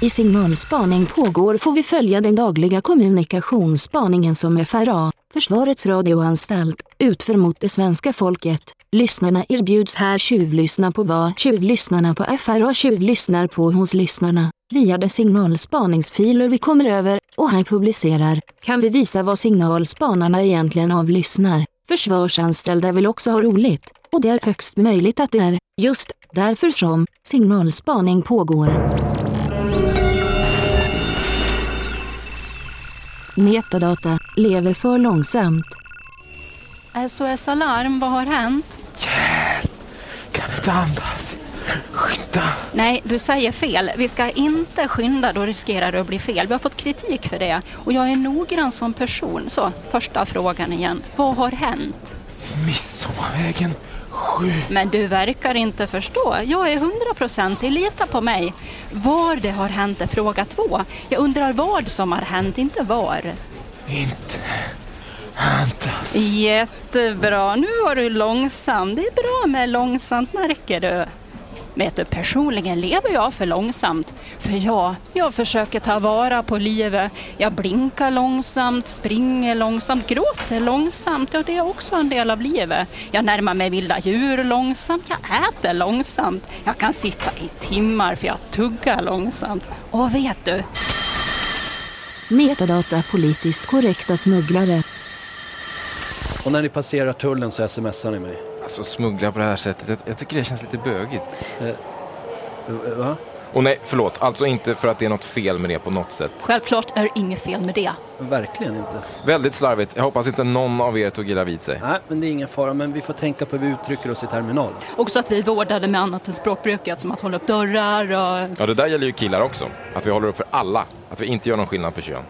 I signalspaning pågår får vi följa den dagliga kommunikationsspaningen som FRA, Försvarets radioanstalt, utför mot det svenska folket. Lyssnarna erbjuds här tjuvlyssna på vad tjuvlyssnarna på FRA tjuvlyssnar på hos lyssnarna. Via de signalspaningsfiler vi kommer över och här publicerar kan vi visa vad signalspanarna egentligen avlyssnar. Försvarsanställda vill också ha roligt, och det är högst möjligt att det är just därför som signalspaning pågår. Metadata lever för långsamt. SOS-alarm, vad har hänt? Hjälp! Kan inte andas. Skynda! Nej, du säger fel. Vi ska inte skynda, då riskerar du att bli fel. Vi har fått kritik för det. Och jag är noggrann som person. Så, första frågan igen. Vad har hänt? Midsommarvägen 7. Men du verkar inte förstå. Jag är 100%. Lita på mig. Var det har hänt är fråga 2. Jag undrar vad som har hänt, inte var. Inte andas. Jättebra. Nu var du långsam. Det är bra med långsamt, märker du. Vet du, personligen lever jag för långsamt. För jag försöker ta vara på livet. Jag blinkar långsamt, springer långsamt, gråter långsamt. Och det är också en del av livet. Jag närmar mig vilda djur långsamt. Jag äter långsamt. Jag kan sitta i timmar för jag tuggar långsamt. Och vet du? Metadata politiskt korrekta smugglare. Och när ni passerar tullen så smsar ni mig. Alltså smuggla på det här sättet. Jag tycker det känns lite bögigt. Va? Och nej, förlåt. Alltså inte för att det är något fel med det på något sätt. Självklart är det inget fel med det. Verkligen inte. Väldigt slarvigt. Jag hoppas inte någon av er tog illa vid sig. Nej, men det är ingen fara. Men vi får tänka på hur vi uttrycker oss i terminalen. Också att vi vårdade med annat än språkbruket. Som att hålla upp dörrar och... Ja, det där gäller ju killar också. Att vi håller upp för alla. Att vi inte gör någon skillnad på kön.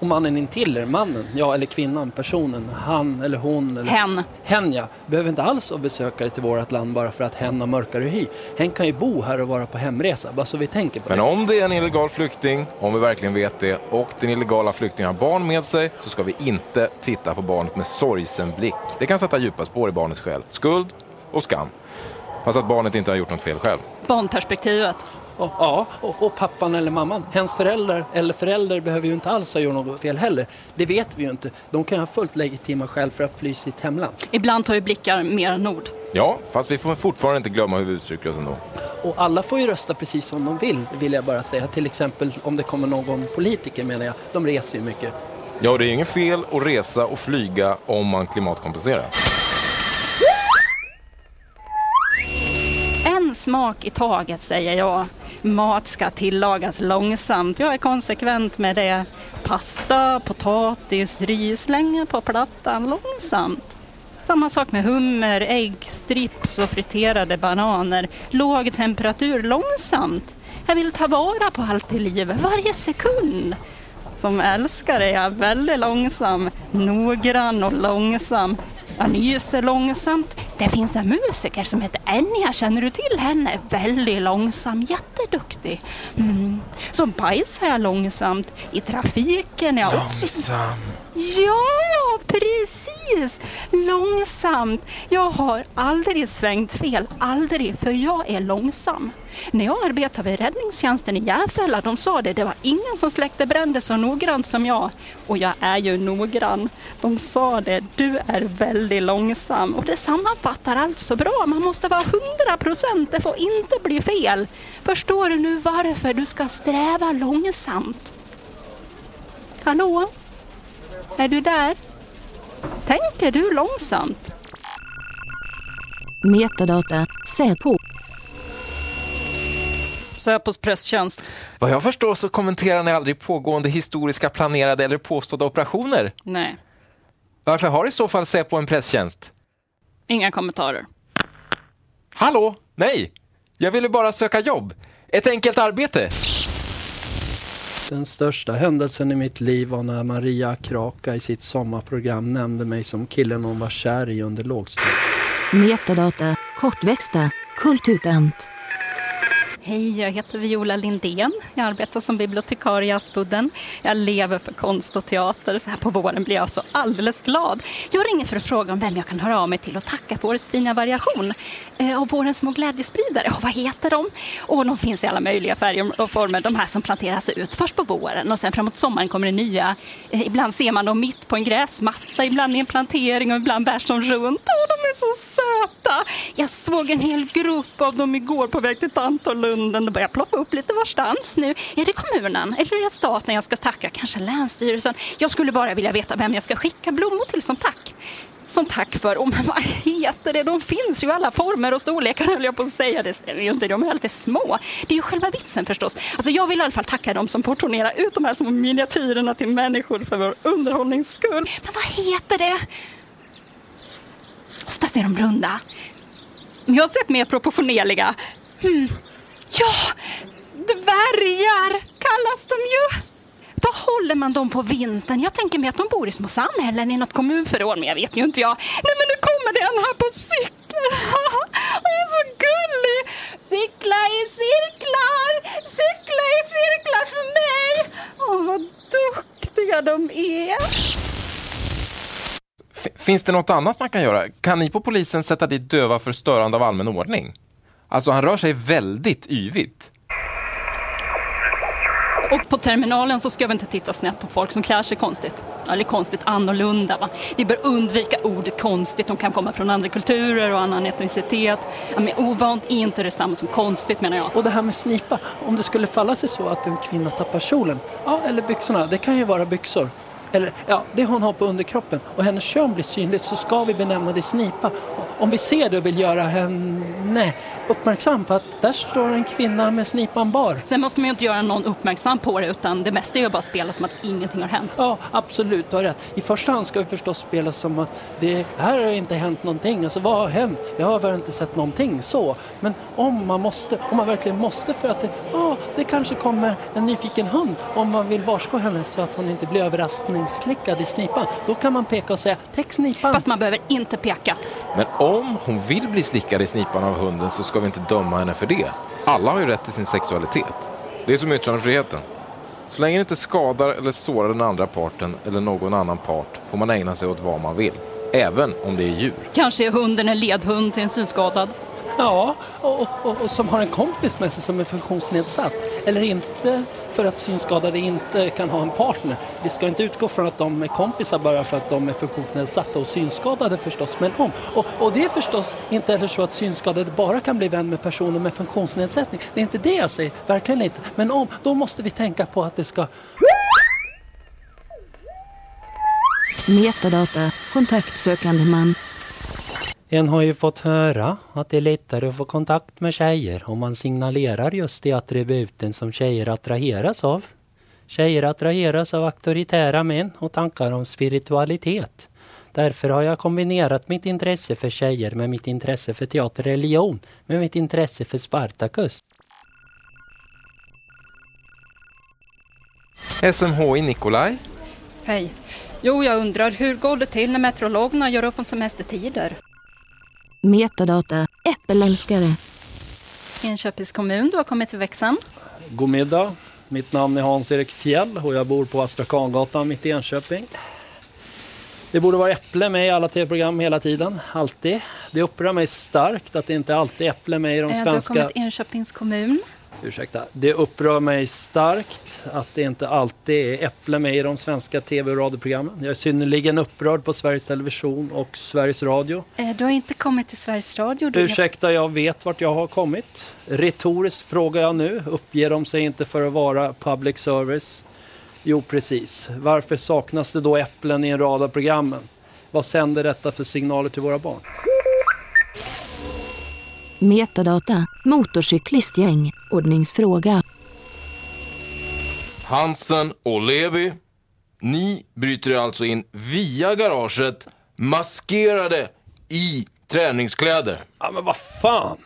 Och mannen intill er, mannen, ja eller kvinnan, personen, han eller hon eller... Hen, ja. Behöver inte alls att besökare till vårt land bara för att hen har mörkare hy. Hen kan ju bo här och vara på hemresa, bara så vi tänker på det. Men om det är en illegal flykting, om vi verkligen vet det, och den illegala flyktingen har barn med sig, så ska vi inte titta på barnet med sorgsen blick. Det kan sätta djupa spår i barnets själ. Skuld och skam. Fast att barnet inte har gjort något fel själv. Barnperspektivet. Och pappan eller mamman. Hens föräldrar eller föräldrar behöver ju inte alls ha gjort något fel heller. Det vet vi ju inte. De kan ha fullt legitima skäl för att fly sitt hemland. Ibland tar ju blickar mer än ord. Ja, fast vi får fortfarande inte glömma hur vi uttrycker oss ändå. Och alla får ju rösta precis som de vill jag bara säga. Till exempel om det kommer någon politiker, menar jag. De reser ju mycket. Ja, det är ju inget fel att resa och flyga om man klimatkompenserar. En smak i taget, säger jag. Mat ska tillagas långsamt. Jag är konsekvent med det. Pasta, potatis, ris, länge på plattan långsamt. Samma sak med hummer, ägg, strips och friterade bananer. Låg temperatur långsamt. Jag vill ta vara på allt i livet. Varje sekund. Som älskare är jag väldigt långsam. Noggrann och långsam. Jag nyser långsamt. Det finns en musiker som heter Enya. Känner du till henne? Väldigt långsam, jätteduktig. Som bajsar jag långsamt. I trafiken är jag också... Långsam. Ja, precis. Långsamt. Jag har aldrig svängt fel. Aldrig, för jag är långsam. När jag arbetade vid räddningstjänsten i Järfälla, de sa det var ingen som släckte bränder så noggrant som jag. Och jag är ju noggrann. De sa det, du är väldigt långsam. Och det sammanfattar allt så bra. Man måste vara 100%, det får inte bli fel. Förstår du nu varför du ska sträva långsamt? Hallå? Är du där? Tänker du långsamt? Metadata, Säpo. Säpos presstjänst. Vad jag förstår så kommenterar ni aldrig pågående historiska, planerade eller påstådda operationer. Nej. Varför har i så fall Säpo en presstjänst? Inga kommentarer. Hallå? Nej. Jag ville bara söka jobb. Ett enkelt arbete. Den största händelsen i mitt liv var när Maria Kraka i sitt sommarprogram nämnde mig som killen hon var kär i under lågstadiet. Metadata, kortväxta, kultutant. Hej, jag heter Viola Lindén. Jag arbetar som bibliotekarie i Aspudden. Jag lever för konst och teater. Så här på våren blir jag så alldeles glad. Jag ringer för att fråga om vem jag kan höra av mig till och tacka för årets fina variation av vårens små glädjespridare. Vad heter de? Och de finns i alla möjliga färger och former. De här som planteras ut först på våren och sen framåt sommaren kommer det nya. Ibland ser man dem mitt på en gräsmatta, ibland i en plantering och ibland bärs de runt. De är så söta! Jag såg en hel grupp av dem igår på väg till Tantolunden. Då börjar jag ploppa upp lite varstans nu. Är det kommunen? Eller är det staten jag ska tacka? Kanske länsstyrelsen? Jag skulle bara vilja veta vem jag ska skicka blommor till som tack. Som tack för, men vad heter det? De finns ju i alla former och storlekar, höll jag på att säga. Det stämmer ju inte, de är alltid små. Det är ju själva vitsen förstås. Alltså jag vill i alla fall tacka dem som portionerar ut de här små miniatyrerna till människor för vår underhållningsskull. Men vad heter det? Oftast är de runda. Men jag har sett mer proportionerliga. Ja, dvärgar kallas de ju. Vad håller man dem på vintern? Jag tänker mig att de bor i små samhällen i något kommunförråd, men jag vet ju inte jag. Nej, men nu kommer det en här på cykel. Hon är så gullig. Cykla i cirklar för mig. Vad duktiga de är. Finns det något annat man kan göra? Kan ni på polisen sätta dit döva för störande av allmän ordning? Alltså han rör sig väldigt yvigt. Och på terminalen så ska vi inte titta snett på folk som klär sig konstigt. Eller konstigt annorlunda. Vi bör undvika ordet konstigt. De kan komma från andra kulturer och annan etnicitet. Men ovant är inte detsamma som konstigt, menar jag. Och det här med snipa. Om det skulle falla sig så att en kvinna tappar kjolen. Ja, eller byxorna. Det kan ju vara byxor. Eller ja, det hon har på underkroppen. Och hennes kön blir synligt så ska vi benämna det snipa. Om vi ser det och vill göra henne uppmärksam på att där står en kvinna med snipan bar. Sen måste man ju inte göra någon uppmärksam på det, utan det mesta är ju bara att spela som att ingenting har hänt. Ja, absolut, du har rätt. I första hand ska vi förstås spela som att det här har inte hänt någonting. Alltså vad har hänt? Jag har väl inte sett någonting så. Men om man verkligen måste för att det kanske kommer en nyfiken hund. Om man vill varsko henne så att hon inte blir överraskningsslickad i snipan. Då kan man peka och säga, täck snipan. Fast man behöver inte peka. Men om hon vill bli slickad i snipan av hunden så ska vi inte döma henne för det. Alla har ju rätt till sin sexualitet. Det är som yttrandefriheten. Så länge det inte skadar eller sårar den andra parten eller någon annan part får man ägna sig åt vad man vill. Även om det är djur. Kanske är hunden en ledhund till en synskadad. Ja, och som har en kompis med sig som är funktionsnedsatt. Eller inte, för att synskadade inte kan ha en partner. Vi ska inte utgå från att de är kompisar bara för att de är funktionsnedsatta och synskadade förstås. Men och det är förstås inte heller så att synskadade bara kan bli vän med personer med funktionsnedsättning. Det är inte det jag säger, verkligen inte. Men då måste vi tänka på att det ska... Metadata, kontaktsökande man. En har ju fått höra att det är lättare att få kontakt med tjejer om man signalerar just de attributen som tjejer attraheras av. Tjejer attraheras av auktoritära män och tankar om spiritualitet. Därför har jag kombinerat mitt intresse för tjejer med mitt intresse för teater och religion med mitt intresse för Spartacus. SMHI Nikolaj. Hej. Jo, jag undrar hur går det till när meteorologerna gör upp om semestertider? Metadata, äppelälskare. Enköpings kommun, du har kommit till växeln. God middag, mitt namn är Hans-Erik Fjell och jag bor på Astrakangatan mitt i Enköping. Det borde vara äpple med i alla tv-program hela tiden, alltid. Det upprör mig starkt att det inte alltid är äpple med i de svenska... Du har kommit till Enköpings kommun. Ursäkta, det upprör mig starkt att det inte alltid är äpple med i de svenska tv- och radioprogrammen. Jag är synnerligen upprörd på Sveriges Television och Sveriges Radio. Du har inte kommit till Sveriges Radio. Ursäkta, jag vet vart jag har kommit. Retoriskt frågar jag nu. Uppger de sig inte för att vara public service? Jo, precis. Varför saknas det då äpplen i en rad av programmen? Vad sänder detta för signaler till våra barn? Metadata, motorcyklistgäng, ordningsfråga. Hansen och Levi, ni bryter alltså in via garaget, maskerade i träningskläder. Ja, men vad fan?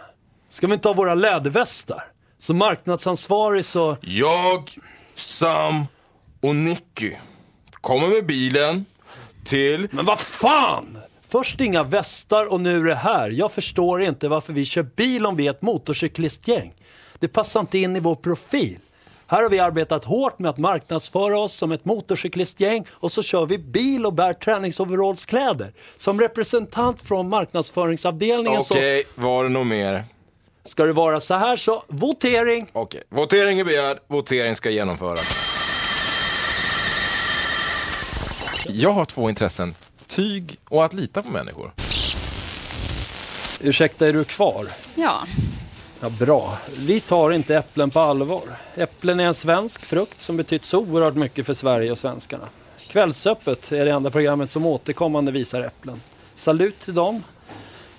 Ska vi inte ha våra lädervästar? Så marknadsansvarig så... Jag, Sam och Nicky kommer med bilen till... Men vad fan? Först inga västar och nu är det här. Jag förstår inte varför vi kör bil om vi är ett motorcyklistgäng. Det passar inte in i vår profil. Här har vi arbetat hårt med att marknadsföra oss som ett motorcyklistgäng, och så kör vi bil och bär träningsoverallskläder. Som representant från marknadsföringsavdelningen. Okej, var det nog mer? Ska det vara så här så, votering! Okej, votering är begärd, votering ska genomföras. Jag har två intressen, tyg och att lita på människor. Ursäkta, är du kvar? Ja. Ja, bra. Vi tar inte äpplen på allvar. Äpplen är en svensk frukt som betytt så oerhört mycket för Sverige och svenskarna. Kvällsöppet är det enda programmet som återkommande visar äpplen. Salut till dem,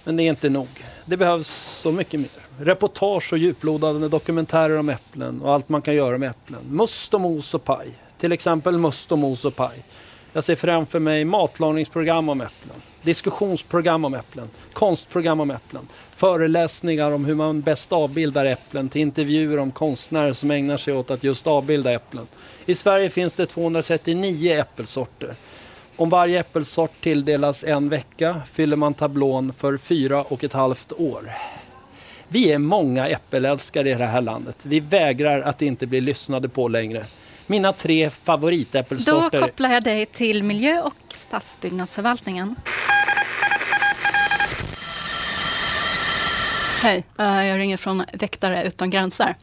men det är inte nog. Det behövs så mycket mer. Reportage och djuplodande dokumentärer om äpplen och allt man kan göra med äpplen. Must och mos och paj. Till exempel must och mos och paj. Jag ser framför mig matlagningsprogram om äpplen, diskussionsprogram om äpplen, konstprogram om äpplen, föreläsningar om hur man bäst avbildar äpplen till intervjuer om konstnärer som ägnar sig åt att just avbilda äpplen. I Sverige finns det 239 äppelsorter. Om varje äppelsort tilldelas en vecka fyller man tablån för 4,5 år. Vi är många äppelälskare i det här landet. Vi vägrar att inte bli lyssnade på längre. Mina 3 favoritäppelsorter. Då kopplar jag dig till miljö- och stadsbyggnadsförvaltningen. Hej, jag ringer från Väktare utan gränser.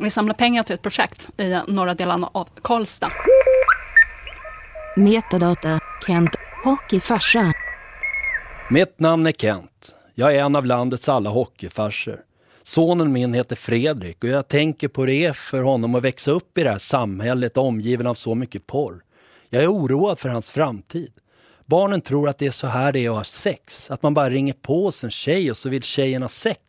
Vi samlar pengar till ett projekt i norra delarna av Karlstad. Metadata, Kent, hockeyfarsa. Mitt namn är Kent. Jag är en av landets alla hockeyfarser. Sonen min heter Fredrik och jag tänker på det för honom att växa upp i det här samhället omgiven av så mycket porr. Jag är oroad för hans framtid. Barnen tror att det är så här det är att ha sex. Att man bara ringer på oss en tjej och så vill tjejerna sex.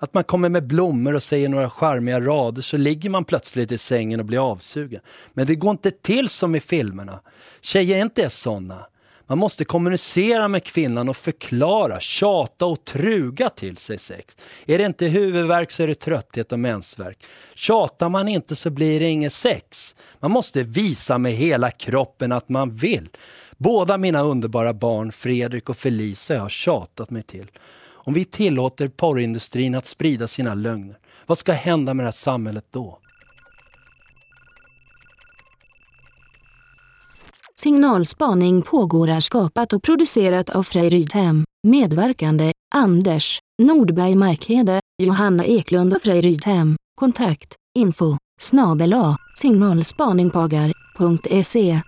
Att man kommer med blommor och säger några charmiga rader så ligger man plötsligt i sängen och blir avsugen. Men det går inte till som i filmerna. Tjejer inte är sådana. Man måste kommunicera med kvinnan och förklara, tjata och truga till sig sex. Är det inte huvudvärk så är det trötthet och mensvärk. Tjatar man inte så blir det ingen sex. Man måste visa med hela kroppen att man vill. Båda mina underbara barn, Fredrik och Felice, har tjatat mig till. Om vi tillåter porrindustrin att sprida sina lögner, vad ska hända med det här samhället då? Signalspaning pågår är skapat och producerat av Freyrydhem, medverkande Anders Nordberg Markhede, Johanna Eklund och Freyrydhem. Kontakt info @signalspaningpagar.se